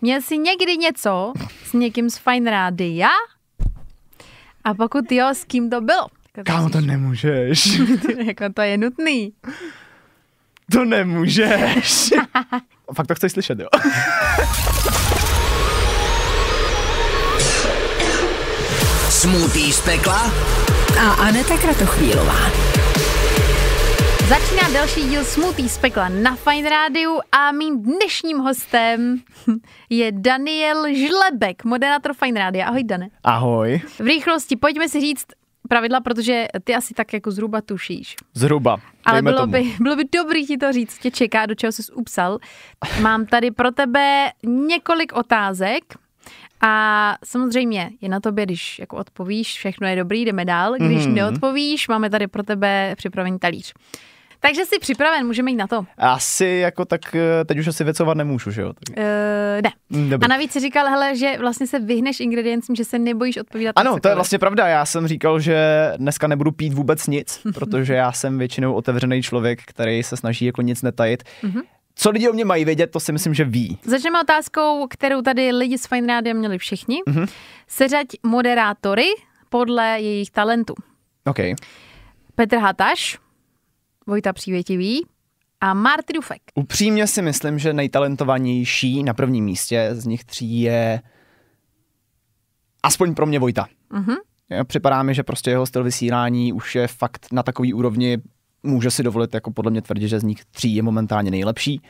Měl jsi někdy něco s někým z Fajn Rádia? A pokud jo, s kým to bylo? Kámo, to nemůžeš. Jako to je nutný. To nemůžeš. Fakt to chceš slyšet, jo? Smoothie z pekla a Aneta Kratochvílová. Začíná další díl Smoothie z pekla na Fajn rádiu a mým dnešním hostem je Daniel Žlebek, moderátor Fajn rádia. Ahoj, Dane. Ahoj. V rychlosti pojďme si říct pravidla, protože ty asi tak jako zhruba tušíš. Zhruba. Ale bylo by dobrý ti to říct, tě čeká, do čeho jsi upsal. Mám tady pro tebe několik otázek. A samozřejmě je na tobě, když jako odpovíš, všechno je dobrý, jdeme dál. Když neodpovíš, máme tady pro tebe připravený talíř. Takže jsi připraven, můžeme jít na to. Asi jako tak, teď už asi věcovat nemůžu, že jo? Ne. Dobrý. A navíc jsi říkal, hele, že vlastně se vyhneš ingrediencím, že se nebojíš odpovídat. Ano, to je vlastně pravda, já jsem říkal, že dneska nebudu pít vůbec nic, protože já jsem většinou otevřený člověk, který se snaží jako nic netajit. Co lidi o mě mají vědět, to si myslím, že ví. Začneme otázkou, kterou tady lidi z Fajn rádia měli všichni. Seřaď moderátory podle jejich talentu. OK. Petr Hataš, Vojta Přivětivý a Marty Dufek. Upřímně si myslím, že nejtalentovanější na prvním místě z nich tří je aspoň pro mě Vojta. Připadá mi, že prostě jeho styl vysílání už je fakt na takový úrovni, může si dovolit jako podle mě tvrdit, že z nich tří je momentálně nejlepší.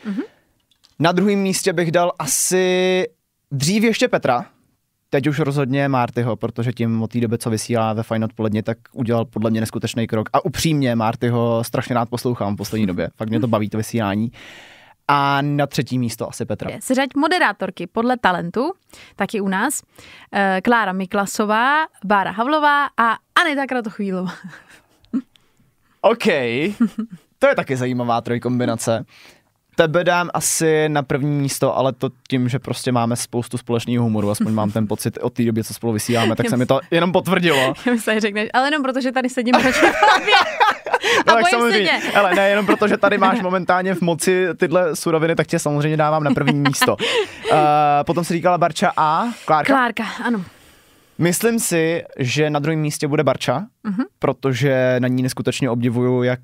Na druhém místě bych dal asi dřív ještě Petra, teď už rozhodně Martyho, protože tím od té doby, co vysílá ve Fajn odpoledně, tak udělal podle mě neskutečný krok. A upřímně Martyho strašně rád poslouchám v poslední době, fakt mě to baví to vysílání. A na třetí místo asi Petra. Seřaď moderátorky podle talentu, taky u nás, Klára Miklasová, Bára Havlová a Aneta Kratochvílová. OK, to je taky zajímavá trojkombinace. Tebe dám asi na první místo, ale to tím, že prostě máme spoustu společného humoru, aspoň mám ten pocit od té doby, co spolu vysíláme, tak se mi to jenom potvrdilo. Já mi se řekneš, ale jenom protože tady sedím hračka a bojím se tě. Ale ne, jenom protože tady máš momentálně v moci tyhle suroviny, tak tě samozřejmě dávám na první místo. Potom si říkala Barča a Klárka. Klárka, ano. Myslím si, že na druhém místě bude Barča, protože na ní neskutečně obdivuju, jak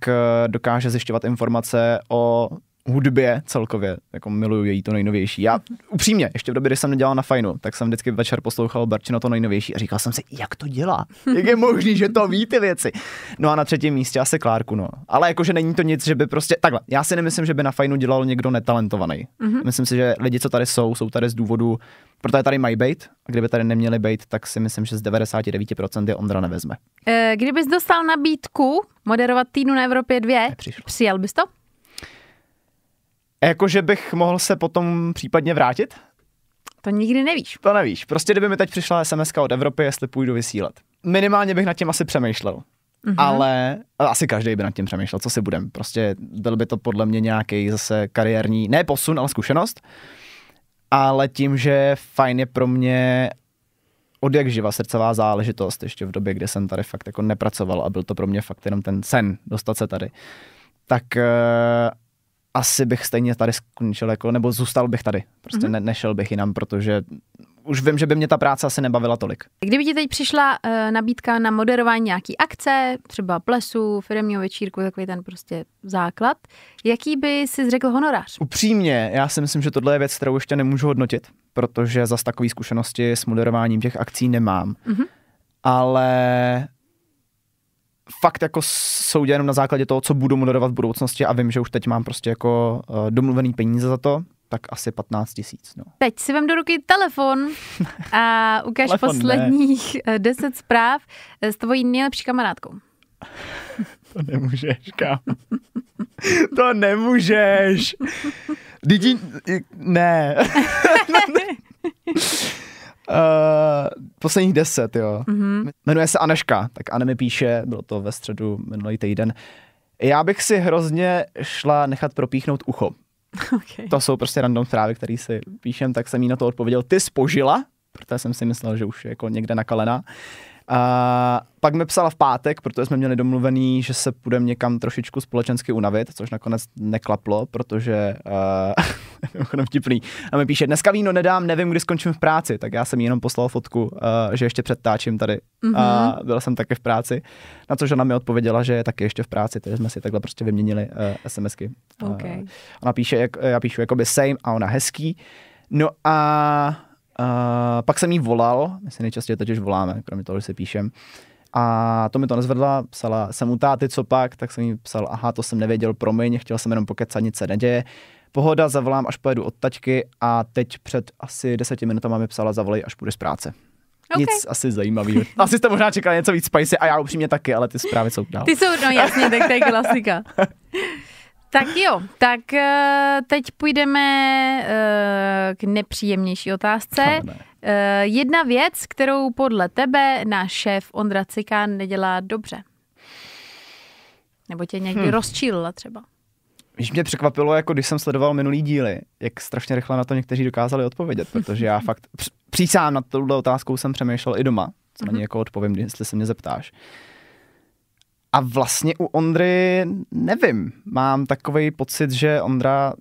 dokáže zjišťovat informace o hudbě celkově. Jako miluju její to nejnovější. Já upřímně, ještě v době, kdy jsem nedělal na Fajnu, tak jsem vždycky večer poslouchal Barčino to nejnovější a říkal jsem si, jak to dělá? Jak je možný, že to ví ty věci? No a na třetím místě asi Klárku, no. Ale jakože není to nic, že by prostě... Takhle, já si nemyslím, že by na Fajnu dělal někdo netalentovaný. Myslím si, že lidi, co tady jsou tady z důvodu, protože tady mají bejt, a kdyby tady neměli bejt, tak si myslím, že z 99% je Ondra nevezme. Kdybys dostal nabídku moderovat týdnu na Evropě 2, přijal bys to? Jakože bych mohl se potom případně vrátit? To nikdy nevíš. To nevíš. Prostě kdyby mi teď přišla SMS od Evropy, jestli půjdu vysílat. Minimálně bych nad tím asi přemýšlel. Ale asi každý by nad tím přemýšlel, co si budem. Prostě byl by to podle mě nějaký zase kariérní, ne posun, ale zkušenost. Ale tím, že Fajn je pro mě od jak živa srdcová záležitost, ještě v době, kdy jsem tady fakt jako nepracoval a byl to pro mě fakt jenom ten sen dostat se tady, tak... asi bych stejně tady skončil, jako, nebo zůstal bych tady. Prostě nešel bych jinam, protože už vím, že by mě ta práce asi nebavila tolik. Kdyby ti teď přišla nabídka na moderování nějaký akce, třeba plesu, firemního večírku, takový ten prostě základ, jaký by si řekl honorář? Upřímně, já si myslím, že tohle je věc, kterou ještě nemůžu hodnotit, protože zas takové zkušenosti s moderováním těch akcí nemám. Ale... fakt jako soudě jenom na základě toho, co budu moderovat v budoucnosti a vím, že už teď mám prostě jako domluvený peníze za to, tak asi 15 000. No. Teď si vem do ruky telefon a ukáž telefon, posledních 10 zpráv s tvojí nejlepší kamarádkou. To nemůžeš, kámo. To nemůžeš. Didi... Ne. Posledních 10, jo. Jmenuje se Aneška, tak Anne mi píše, bylo to ve středu minulý týden. Já bych si hrozně šla nechat propíchnout ucho. Okay. To jsou prostě random zprávy, které si píšem, tak jsem jí na to odpověděl, ty spožila, protože jsem si myslel, že už je jako někde nakalená. A pak mi psala v pátek, protože jsme měli domluvený, že se půjdeme někam trošičku společensky unavit, což nakonec neklaplo, protože vtipný. A mi píše, dneska víno nedám, nevím, kdy skončím v práci, tak já jsem jí jenom poslal fotku, že ještě předtáčím tady. Mm-hmm. A byla jsem taky v práci, na což ona mi odpověděla, že je taky ještě v práci, takže jsme si takhle prostě vyměnili SMSky. Okay. Ona píše, já píšu jakoby same a ona hezký. No a pak jsem jí volal, my si nejčastěji totiž voláme, kromě toho, že si píšem. A to mi to nezvedla, psala jsem u táty, co pak, tak jsem jí psal, aha, to jsem nevěděl, promiň, chtěl jsem jenom pokecat, nic se neděje. Pohoda, zavolám, až pojedu od tačky a teď před asi 10 minutami mi psala, zavolej, až půjde z práce. Okay. Nic asi zajímavého. Asi jste možná čekali něco víc spicy a já upřímně taky, ale ty zprávy jsou dál. Ty jsou, no jasně, tak to je klasika. Tak jo, tak teď půjdeme k nepříjemnější otázce. Jedna věc, kterou podle tebe náš šéf Ondra Cikán nedělá dobře. Nebo tě někdy rozčílila třeba. Víš, mě překvapilo, jako když jsem sledoval minulý díly, jak strašně rychle na to někteří dokázali odpovědět, protože já fakt přísám, nad touto otázkou jsem přemýšlel i doma, co na něj jako odpovím, jestli se mě zeptáš. A vlastně u Ondry nevím, mám takovej pocit, že Ondra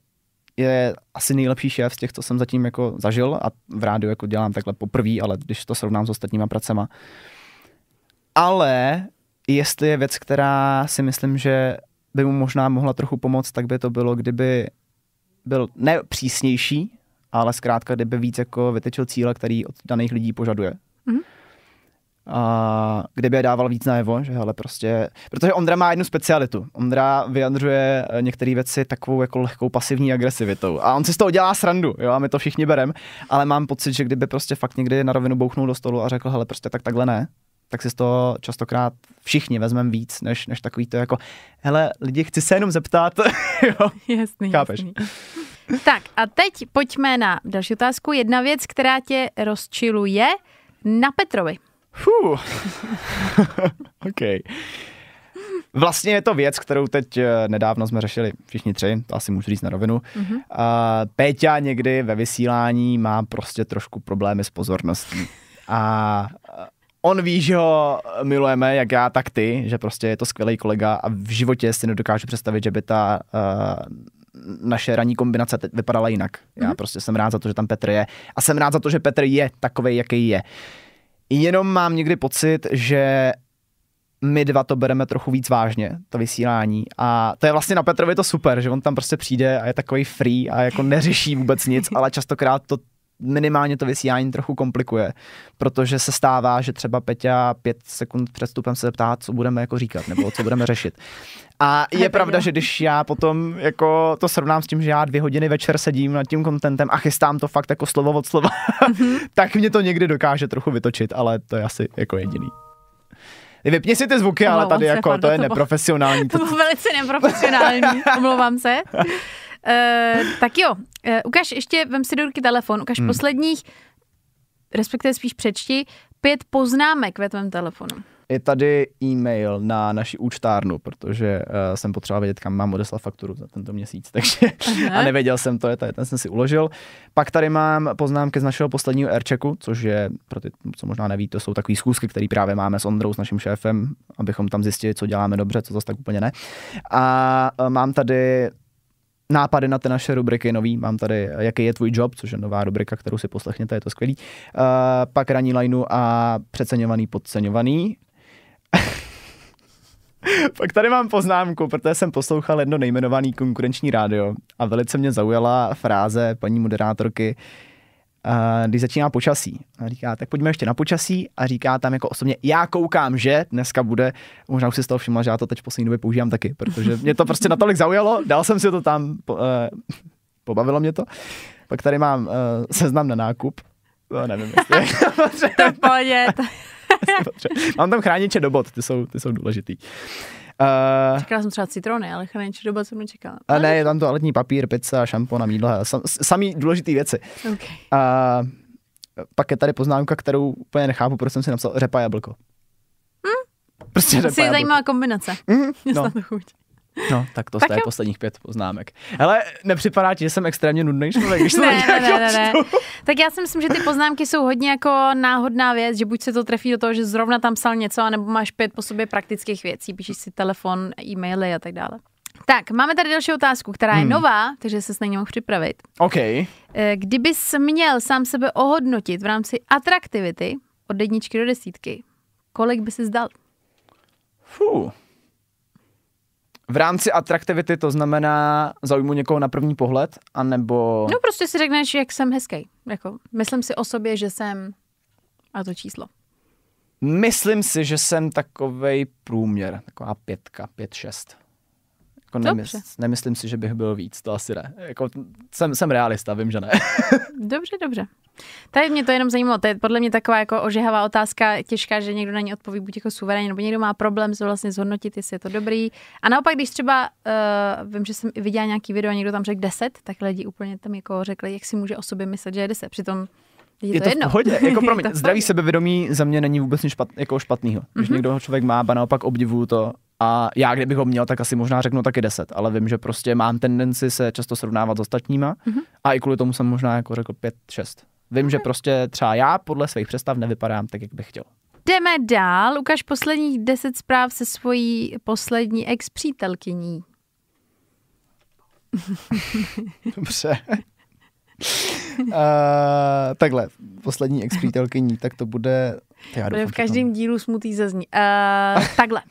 je asi nejlepší šéf z těch, co jsem zatím jako zažil a v rádiu jako dělám takhle poprvé, ale když to srovnám s ostatníma pracema. Ale jestli je věc, která si myslím, že by mu možná mohla trochu pomoct, tak by to bylo, kdyby byl ne přísnější, ale zkrátka, kdyby víc jako vytečil cíle, který od daných lidí požaduje. Mm-hmm. A kdyby je dával víc najevo, že hele prostě, protože Ondra má jednu specialitu. Ondra vyjadřuje některé věci takovou jako lehkou pasivní agresivitou a on si z toho dělá srandu, jo, a my to všichni berem, ale mám pocit, že kdyby prostě fakt někdy na rovinu bouchnul do stolu a řekl hele prostě tak takhle ne, tak si z toho častokrát všichni vezmeme víc, než takový to jako hele lidi, chci se jenom zeptat, jo, jasný, chápeš. Jasný. Tak a teď pojďme na další otázku. Jedna věc, která tě rozčiluje na Petrovi. Okay. Vlastně je to věc, kterou teď nedávno jsme řešili všichni tři, to asi můžu říct na rovinu. Mm-hmm. Péťa někdy ve vysílání má prostě trošku problémy s pozorností. A on ví, že ho milujeme, jak já, tak ty, že prostě je to skvělý kolega a v životě si nedokážu představit, že by ta naše ranní kombinace vypadala jinak. Já prostě jsem rád za to, že tam Petr je a jsem rád za to, že Petr je takovej, jaký je. Jenom mám někdy pocit, že my dva to bereme trochu víc vážně, to vysílání. A to je vlastně na Petrovi to super, že on tam prostě přijde a je takový free a jako neřeší vůbec nic, ale častokrát to minimálně to vysílání trochu komplikuje, protože se stává, že třeba Peťa 5 sekund před vstupem se ptá, co budeme jako říkat, nebo co budeme řešit. A je pravda, že když já potom jako to srovnám s tím, že já 2 hodiny večer sedím nad tím kontentem a chystám to fakt jako slovo od slova, tak mě to někdy dokáže trochu vytočit, ale to je asi jako jediný. Vypni si ty zvuky, ale tady jako to je neprofesionální. To bylo velice neprofesionální, omlouvám se. Tak jo, ukaž ještě, vem si do ruky telefon, ukaž posledních, respektive spíš přečti, 5 poznámek ve tvém telefonu. Je tady e-mail na naši účtárnu, protože jsem potřeboval vědět, kam mám odeslat fakturu za tento měsíc, takže a nevěděl jsem to, ten jsem si uložil. Pak tady mám poznámky z našeho posledního airchecku, což je, pro ty, co možná neví, to jsou takový schůzky, které právě máme s Ondrou, s naším šéfem, abychom tam zjistili, co děláme dobře, co zase tak úplně ne. A mám tady nápady na ty naše rubriky nový, mám tady Jaký je tvůj job, což je nová rubrika, kterou si poslechněte, je to skvělý. Pak ranní lineu a Přeceňovaný, podceňovaný. Pak tady mám poznámku, protože jsem poslouchal jedno nejmenovaný konkurenční rádio a velice mě zaujala fráze paní moderátorky, když začíná počasí. A říká, tak pojďme ještě na počasí a říká tam jako osobně, já koukám, že dneska bude, možná už si z toho všimla, že já to teď v poslední době používám taky, protože mě to prostě natolik zaujalo, dal jsem si to tam, pobavilo mě to. Pak tady mám seznam na nákup. No, nevím, jestli to podět. Mám tam chrániče do bot, ty jsou důležitý. Čekala jsem třeba citrony, ale chrániče do bot jsem nečekala. Ne, je tam toaletní papír, pizza, šampon a mýdlo, samý důležitý věci. Okay. Pak je tady poznámka, kterou úplně nechápu, proč jsem si napsal řepa jablko. Prostě to je zajímavá kombinace. Mm, no. No, tak to je posledních 5 poznámek. Hele, nepřipadá ti, že jsem extrémně nudný člověk, když to ne. Tak já si myslím, že ty poznámky jsou hodně jako náhodná věc, že buď se to trefí do toho, že zrovna tam psal něco, anebo máš 5 po sobě praktických věcí, píšeš si telefon, e-maily a tak dále. Tak, máme tady další otázku, která je nová, takže se na ní mohu připravit. OK. Kdybys měl sám sebe ohodnotit v rámci atraktivity od 1 do 10, kolik by si zdal? V rámci atraktivity to znamená zaujmu někoho na první pohled, anebo... No prostě si řekneš, jak jsem hezký. Jako, myslím si o sobě, že jsem... A to číslo. Myslím si, že jsem takovej průměr. Taková 5, 5, 6. Jako nemyslím si, že bych byl víc, to asi ne. Jako, jsem realista, vím, že ne. Dobře. Tady mě to jenom zajímalo, to je podle mě taková jako ožehavá otázka, těžká, že někdo na ní odpoví buď jako suverénně, nebo někdo má problém se vlastně zhodnotit, jestli je to dobrý. A naopak, když třeba, vím, že jsem viděla nějaký video a někdo tam řekl 10, tak lidi úplně tam jako řekli, jak si může o sobě myslet, že je 10, přitom je to jedno. V pohodě, jako pro mě, zdraví sebevědomí za mě není vůbec nic jako špatného. Když někdo člověk má, ba naopak obdivuju to. A já, kdybych ho měl, tak asi možná řeknu taky 10, ale vím, že prostě mám tendenci se často srovnávat s ostatníma a i kvůli tomu jsem možná jako řekl 5, 6. Vím, že prostě třeba já podle svých představ nevypadám tak, jak bych chtěl. Jdeme dál, ukaž posledních 10 zpráv se svojí poslední ex-přítelkyní. Dobře. Takhle, poslední ex-přítelkyní, tak to bude... Bude v každém dílu smutý zazní. Takhle,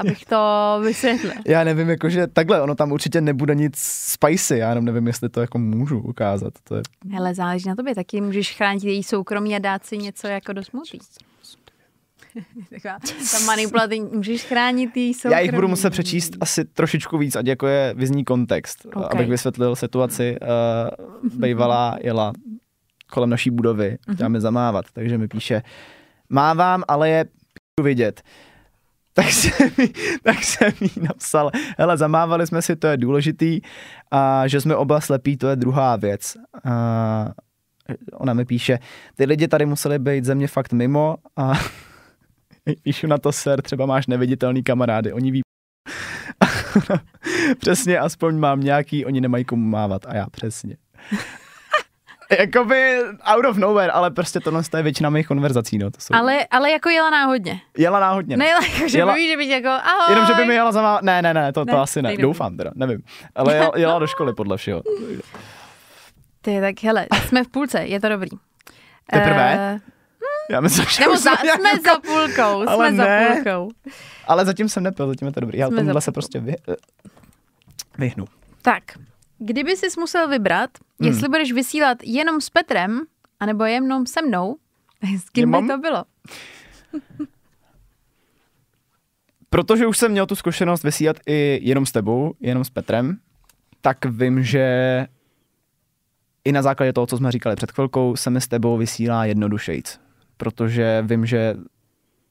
abych to vysvětlil. Já nevím, jakože takhle, ono tam určitě nebude nic spicy, já jenom nevím, jestli to jako můžu ukázat. To je... Hele, záleží na tobě, taky můžeš chránit její soukromí a dát si něco jako do smutí. Taková ta manipulativní, můžeš chránit její soukromí. Já jich budu muset přečíst asi trošičku víc, ať jako je vyzní kontext, abych vysvětlil situaci. Bejvalá jela kolem naší budovy, chtěla mi zamávat, takže mi píše... Mávám, ale je vidět. Tak jsem jí napsal, hele, zamávali jsme si, to je důležitý, a že jsme oba slepí, to je druhá věc. A ona mi píše, ty lidi tady museli být ze mě fakt mimo a píšu na to, ser, třeba máš neviditelný kamarády, oni ví. Přesně, aspoň mám nějaký, oni nemají komu mávat a já přesně. Jakoby out of nowhere, ale prostě tohle je většina mých konverzací, no. To jsou... ale jako jela náhodně. Jela náhodně. Ne, jakože mluví, že by jako ahoj. Jenom, že by mi jela zamávat, ne, to asi ne, doufám teda, nevím. Ale jela do školy podle všeho. Ty, tak hele, jsme v půlce, je to dobrý. Teprve? Já myslím, že jsme za půlkou. Ale zatím jsem nepil, zatím je to dobrý. Já tomuhle se prostě vyhnu. Tak. Kdyby jsi musel vybrat, jestli budeš vysílat jenom s Petrem, anebo jenom se mnou, s kým by to bylo? Protože už jsem měl tu zkušenost vysílat i jenom s tebou, jenom s Petrem, tak vím, že i na základě toho, co jsme říkali před chvilkou, se mi s tebou vysílá jednodušejc. Protože vím, že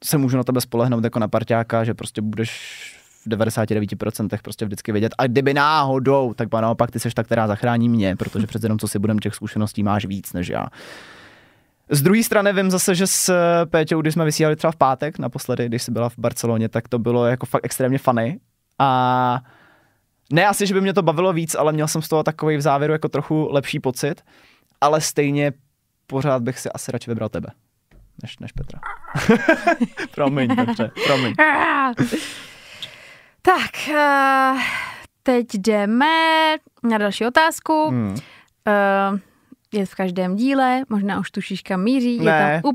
se můžu na tebe spolehnout jako na parťáka, že prostě budeš... 99% prostě vždycky vědět. A kdyby náhodou, tak naopak ty seš ta, která zachrání mě, protože přece jenom co si budem, těch zkušeností máš víc než já. Z druhé strany vím zase, že s Péťou, když jsme vysílali třeba v pátek naposledy, když jsi byla v Barceloně, tak to bylo jako fakt extrémně funny. A ne asi, že by mě to bavilo víc, ale měl jsem z toho takový v závěru jako trochu lepší pocit, ale stejně pořád bych si asi radši vybral tebe, než Petra. Promiň. Tak, teď jdeme na další otázku. Je v každém díle, možná už tušíš, kam míří, je tam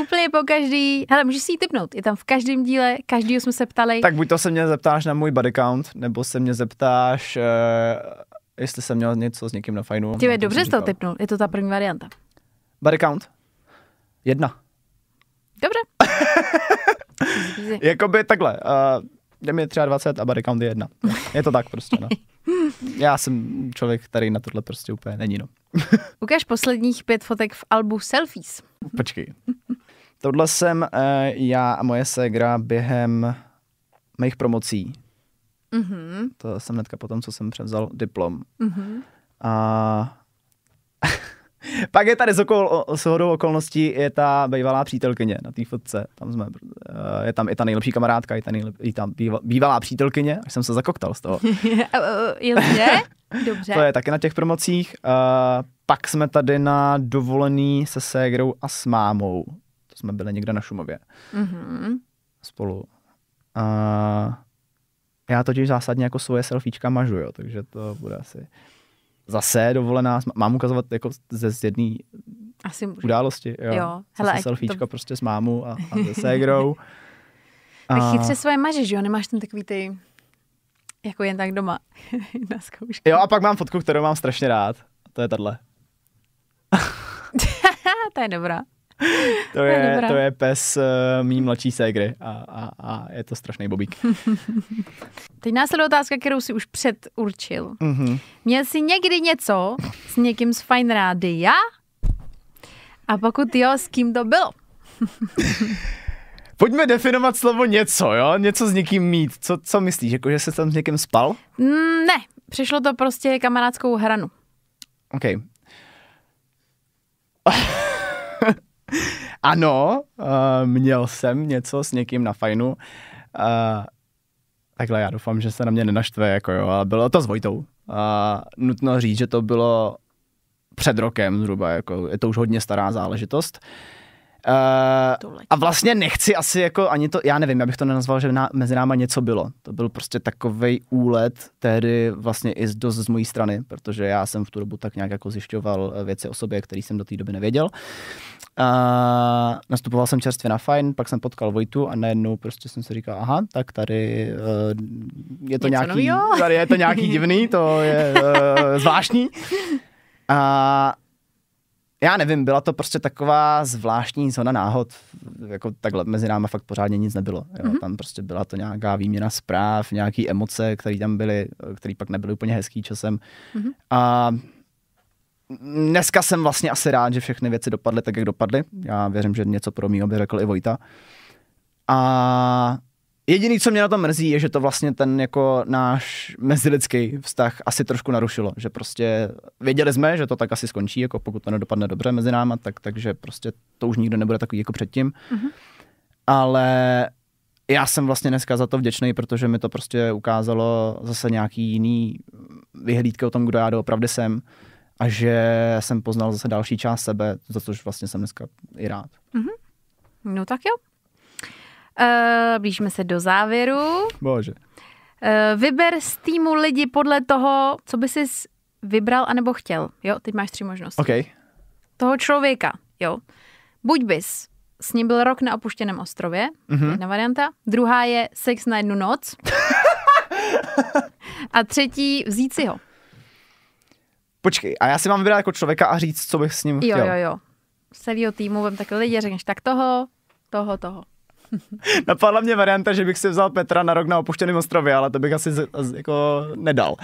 úplně po každý. Hele, můžeš si ji tipnout, je tam v každém díle, každýho jsme se ptali. Tak buď to se mě zeptáš na můj body count, nebo se mě zeptáš, jestli jsem měl něco s někým na fajnu. Ty je dobře jsi to tipnul, je to ta první varianta. Body count? 1. Dobře. Jakoby takhle... Jde mi 23 a body count je 1. Je to tak prostě, no. Já jsem člověk, který na tohle prostě úplně není, no. Ukaž posledních 5 fotek v albu Selfies. Počkej. Tohle jsem já a moje ségra během mých promocí. To jsem hnedka potom, co jsem převzal diplom. A Pak je tady shodou okolností je ta bývalá přítelkyně na té fotce. Tam jsme, je tam i ta nejlepší kamarádka, i ta bývalá přítelkyně, až jsem se zakoktal z toho. Dobře. To je taky na těch promocích. Pak jsme tady na dovolený se ségrou a s mámou. To jsme byli někde na Šumově. Mm-hmm. Spolu. Já totiž zásadně jako svoje selfiečka mažu, jo, takže to bude asi... Zase dovolená, mám ukazovat jako z jedné události. Jo. Hele, zase selfiečka to... prostě s mámou a se ségrou. Tak chytře svoje mažeš, jo? Nemáš tam takový ty, jako jen tak doma na zkoušky. Jo, a pak mám fotku, kterou mám strašně rád. To je tato. To je dobrá. To je pes mý mladší ségry a je to strašný bobík. Teď následuje otázka, kterou si už předurčil. Mm-hmm. Měl jsi někdy něco s někým z Fajn Rádia? A pokud jo, s kým to bylo? Pojďme definovat slovo něco, jo? Něco s někým mít. Co myslíš, jako že jsi tam s někým spal? Ne, přišlo to prostě kamarádskou hranu. Okej. Ano, měl jsem něco s někým na Fajnu. Takhle já doufám, že se na mě nenaštve, jako jo, ale bylo to s Vojtou. Nutno říct, že to bylo před rokem zhruba, jako je to už hodně stará záležitost. A vlastně nechci asi jako ani to, já nevím, já bych to nenazval, že mezi náma něco bylo. To byl prostě takovej úlet, tehdy vlastně i dost z mojí strany, protože já jsem v tu dobu tak nějak jako zjišťoval věci o sobě, které jsem do té doby nevěděl. Nastupoval jsem čerstvě na Fajn, pak jsem potkal Vojtu a najednou prostě jsem si říkal, aha, tak tady je to nějaký, tady je to nějaký divný, to je zvláštní. A já nevím, byla to prostě taková zvláštní zóna náhod, jako takhle mezi náma fakt pořádně nic nebylo. Jo. Mm-hmm. Tam prostě byla to nějaká výměna zpráv, nějaký emoce, které tam byly, které pak nebyly úplně hezký časem. Mm-hmm. A dneska jsem vlastně asi rád, že všechny věci dopadly tak, jak dopadly. Já věřím, že něco podobného by řekl i Vojta. A jediný, co mě na to mrzí, je, že to vlastně ten jako náš mezilidský vztah asi trošku narušilo, že prostě věděli jsme, že to tak asi skončí, jako pokud to nedopadne dobře mezi náma, takže prostě to už nikdo nebude takový jako předtím. Mm-hmm. Ale já jsem vlastně dneska za to vděčný, protože mi to prostě ukázalo zase nějaký jiný vyhlídky o tom, kdo já doopravdy jsem a že jsem poznal zase další část sebe, za což vlastně jsem dneska i rád. Mm-hmm. No tak jo. Blížíme se do závěru. Bože. Vyber z týmu lidi podle toho, co by jsi vybral anebo chtěl. Jo, teď máš 3 možnosti. Okay. Toho člověka, jo. Buď bys s ním byl rok na opuštěném ostrově, mm-hmm. Jedna varianta. Druhá je sex na jednu noc. A třetí vzít si ho. Počkej, a já si mám vybrat jako člověka a říct, co bych s ním chtěl. Jo. Z celého týmu vem takhle lidi, řekneš tak toho. Napadla mě varianta, že bych si vzal Petra na rok na opuštěném ostrově, ale to bych asi jako nedal.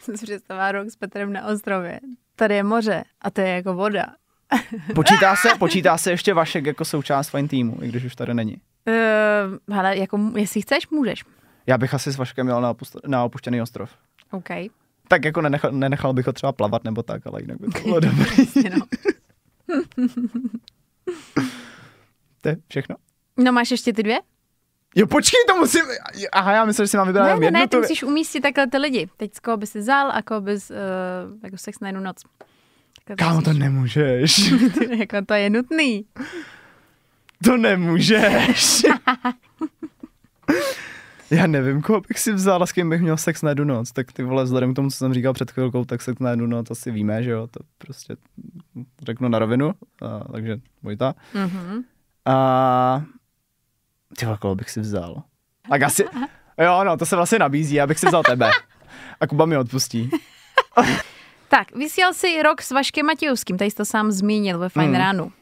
Jsem si představila rok s Petrem na ostrově. Tady je moře a to je jako voda. Počítá se ještě Vašek jako součást Fajn týmu, i když už tady není. Hele, jako, jestli chceš, můžeš. Já bych asi s Vaškem jel na opuštěný ostrov. OK. Tak jako nenechal bych ho třeba plavat nebo tak, ale jinak by to bylo dobrý. To je všechno. No máš ještě ty 2? Jo, počkej, to musím... Aha, já myslím, že si mám vybrat jedno. Ne, ty musíš umístit takhle ty lidi. Teď z koho bys vzal a koho bys jako sex na jednu noc. Kámo, to nemůžeš. Jako to je nutný. To nemůžeš. Já nevím, koho bych si vzal a s kým bych měl sex na jednu noc. Tak ty vole, vzhledem k tomu, co jsem říkal před chvilkou, tak sex na jednu noc asi víme, že jo. To prostě řeknu na rovinu. Takže Vojta. Mhm. Ty koho bych si vzal? Tak asi, jo no, to se vlastně nabízí, já bych si vzal tebe. A Kuba mi odpustí. Tak, vysílal jsi rok s Vaškem Matějovským, tady jsi to sám zmínil ve Fajn ránu.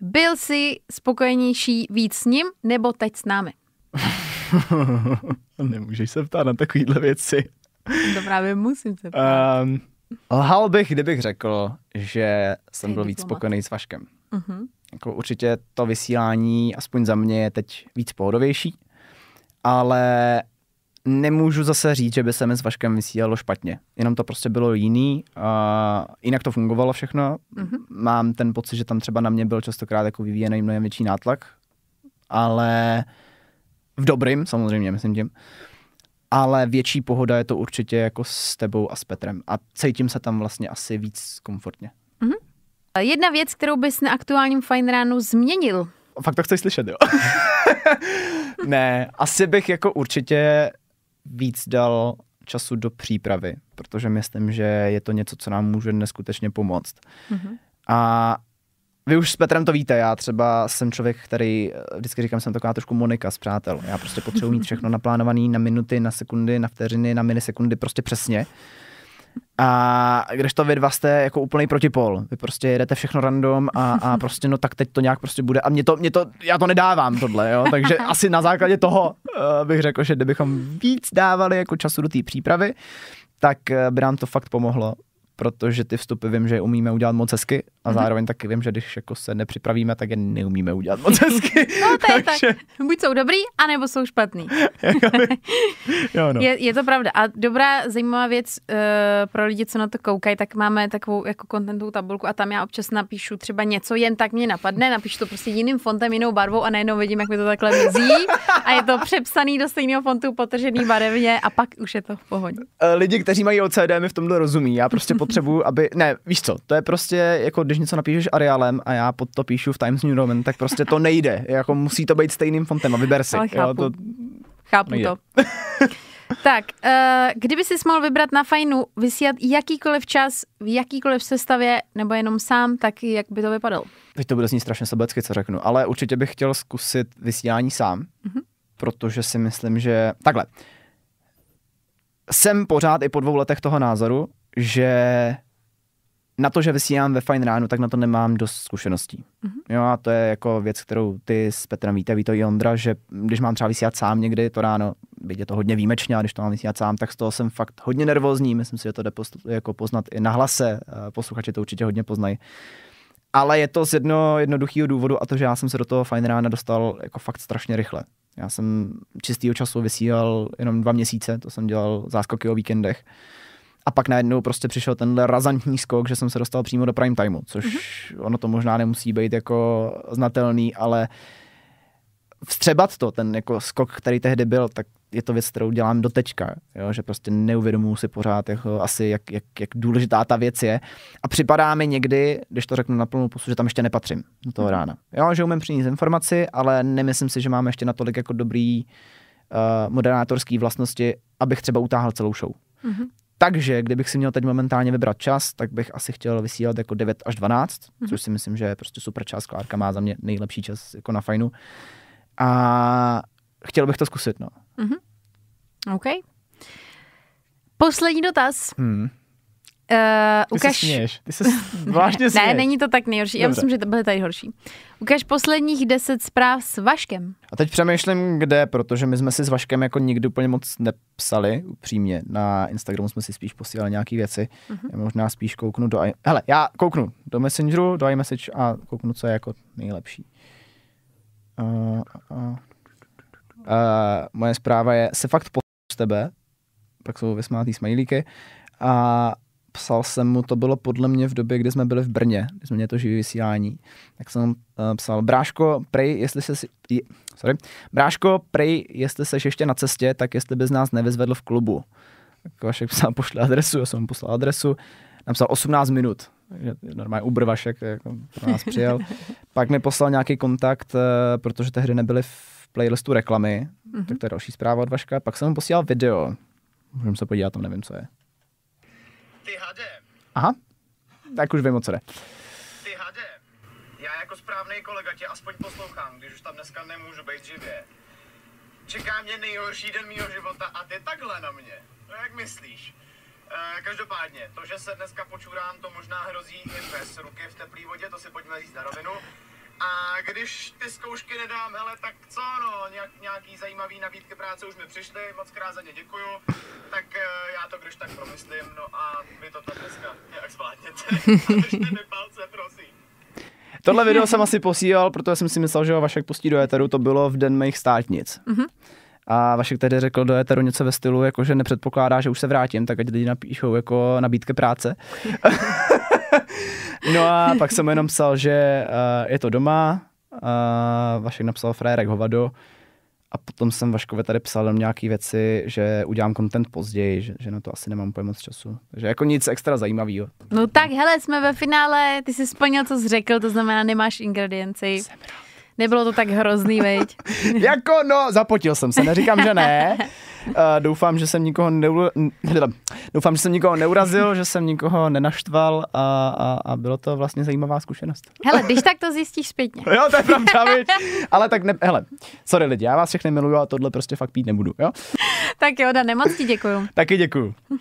Byl jsi spokojenější víc s ním, nebo teď s námi? Nemůžeš se ptát na takovýhle věci. To právě musím se ptát. Lhal bych, kdybych řekl, že jsem byl víc spokojený s Vaškem. Mhm. Jako určitě to vysílání, aspoň za mě, je teď víc pohodovější, ale nemůžu zase říct, že by se mi s Vaškem vysílalo špatně. Jenom to prostě bylo jiný. Jinak to fungovalo všechno. Mm-hmm. Mám ten pocit, že tam třeba na mě byl častokrát jako vyvíjený mnohem větší nátlak. Ale v dobrým, samozřejmě, myslím tím. Ale větší pohoda je to určitě jako s tebou a s Petrem. A cítím se tam vlastně asi víc komfortně. Mm-hmm. Jedna věc, kterou bys na aktuálním Fajn ránu změnil. Fakt to chceš slyšet, jo? Ne, asi bych jako určitě víc dal času do přípravy, protože myslím, že je to něco, co nám může neskutečně pomoct. Mm-hmm. A vy už s Petrem to víte, já třeba jsem člověk, který, vždycky říkám, jsem taková trošku Monika z Přátel. Já prostě potřebuji mít všechno naplánované na minuty, na sekundy, na vteřiny, na milisekundy, prostě přesně. A kdežto vy dva jste jako úplný protipol. Vy prostě jedete všechno random a prostě no tak teď to nějak prostě bude. A mě to já to nedávám tohle, jo. Takže asi na základě toho bych řekl, že kdybychom víc dávali jako času do té přípravy, tak by nám to fakt pomohlo. Protože ty vstupy vím, že je umíme udělat moc hezky a zároveň taky vím, že když jako se nepřipravíme, tak je neumíme udělat moc hezky. No to je takže... tak. Buď jsou dobrý, anebo jsou špatný. Jo, no. je to pravda. A dobrá, zajímavá věc pro lidi, co na to koukají, tak máme takovou jako contentovou tabulku a tam já občas napíšu třeba něco, jen tak mě napadne, napíšu to prostě jiným fontem, jinou barvou a najednou vidím, jak mi to takhle mizí a je to přepsaný do stejného fontu, potržený barevně a pak už je to v pohodě. Lidi, kteří mají OCD, mi v tomhle rozumí. Já prostě potřebuju, aby... Ne, víš co, to je prostě jako když něco napíšeš Ariálem a já pod to píšu v Times New Roman, tak prostě to nejde. Jako musí to být stejným fontem a vyber si. Ale chápu. Jo, to... Chápu nejde. To. Tak, kdyby jsi mohl vybrat na Fajnu vysílat jakýkoliv čas, v jakýkoliv sestavě, nebo jenom sám, tak jak by to vypadalo? Teď to bude znít strašně sobecky, co řeknu, ale určitě bych chtěl zkusit vysílání sám, protože si myslím, že... Takhle. Jsem pořád i po 2 letech toho názoru, že na to, že vysílám ve Fajn ránu, tak na to nemám dost zkušeností. Mm-hmm. Jo, a to je jako věc, kterou ty s Petrem ví to i Ondra, že když mám třeba vysílat sám někdy to ráno, byť je to hodně výjimečně, a když to mám vysílat sám, tak z toho jsem fakt hodně nervózní. Myslím si, že to jde jako poznat i na hlase. Posluchači to určitě hodně poznají. Ale je to z jednoduchého důvodu a to, že já jsem se do toho Fajn rána dostal jako fakt strašně rychle. Já jsem čistýho času vysílal jenom 2 měsíce, to jsem dělal záskoky o víkendech. A pak najednou prostě přišel tenhle razantní skok, že jsem se dostal přímo do prime timeu, což ono to možná nemusí být jako znatelný, ale vstřebat to, ten jako skok, který tehdy byl, tak je to věc, kterou dělám dotečka, jo? Že prostě neuvědomuji si pořád jako asi, jak důležitá ta věc je. A připadá mi někdy, když to řeknu na plnou pusu, že tam ještě nepatřím do toho rána. Jo, že umím přinést informaci, ale nemyslím si, že mám ještě natolik jako dobrý moderátorský vlastnosti, abych třeba utáhl celou show. Mm-hmm. Takže, kdybych si měl teď momentálně vybrat čas, tak bych asi chtěl vysílat jako 9 až 12, což si myslím, že je prostě super čas. Klárka má za mě nejlepší čas jako na Fajnu. A chtěl bych to zkusit, no. Mm-hmm. OK. Poslední dotaz. Ukaž... Ty se směješ. Ty se vážně směješ. Ne, není to tak nejhorší. Dobře. Já myslím, že to byly tady horší. Ukaž posledních 10 zpráv s Vaškem. A teď přemýšlím, kde, protože my jsme si s Vaškem jako nikdy úplně moc nepsali, upřímně. Na Instagramu jsme si spíš posílali nějaké věci. Já možná spíš kouknu do... Hele, já kouknu do Messengeru, do iMessage a kouknu, co je jako nejlepší. Moje zpráva je, se fakt z tebe, pak jsou vysmátý smajlíky, a psal jsem mu, to bylo podle mě v době, kdy jsme byli v Brně, kdy jsme měli to živý vysílání, tak jsem psal, Bráško, prej, jestli seš ještě na cestě, tak jestli bys nás nevyzvedl v klubu. Tak Vašek psal, pošle adresu, já jsem mu poslal adresu, napsal 18 minut. Normálně Uber Vašek jako pro nás přijel. Pak mi poslal nějaký kontakt, protože tehdy nebyly v playlistu reklamy, tak to je další zpráva od Vaška. Pak jsem mu posílal video. Můžeme se podívat, tam nevím, co je. Ty hade. Aha, tak už vím, o co jde. Ty hade, já jako správnej kolega tě aspoň poslouchám, když už tam dneska nemůžu být živě. Čeká mě nejhorší den mýho života a ty takhle na mě. No jak myslíš? Každopádně, to, že se dneska počurám, to možná hrozí i bez ruky v teplý vodě, to si pojďme říct na rovinu. A když ty zkoušky nedám, hele, tak co, no, nějaký zajímavý nabídky práce už mi přišly, moc krát za ně děkuju, tak já to když tak promyslím, no a vy to tak dneska nějak zvládněte, držte mi palce, prosím. Tohle video jsem asi posílal, protože jsem si myslel, že ho Vašek pustí do éteru, to bylo v den mých státnic. A Vašek tedy řekl do éteru něco ve stylu, jako, že nepředpokládá, že už se vrátím, tak ať lidi napíšou jako nabídky práce. No a pak jsem jenom psal, že je to doma. Vašek napsal frérek hovado. A potom jsem Vaškovi tady psal nějaké věci, že udělám content později, že na to asi nemám úplně moc času. Takže jako nic extra zajímavého. No tak hele, jsme ve finále, ty jsi splnil, co jsi řekl, to znamená nemáš ingredienci. Nebylo to tak hrozný, veď? Jako no, zapotil jsem se, neříkám, že ne. Doufám, že jsem nikoho neurazil, že jsem nikoho nenaštval a bylo to vlastně zajímavá zkušenost. Hele, když tak to zjistíš zpětně. Jo, to je pravda, viď? Ale tak ne, hele, sorry lidi, já vás všechny miluju a tohle prostě fakt pít nebudu, jo? Tak jo, Dane, moc ti děkuju. Taky děkuju.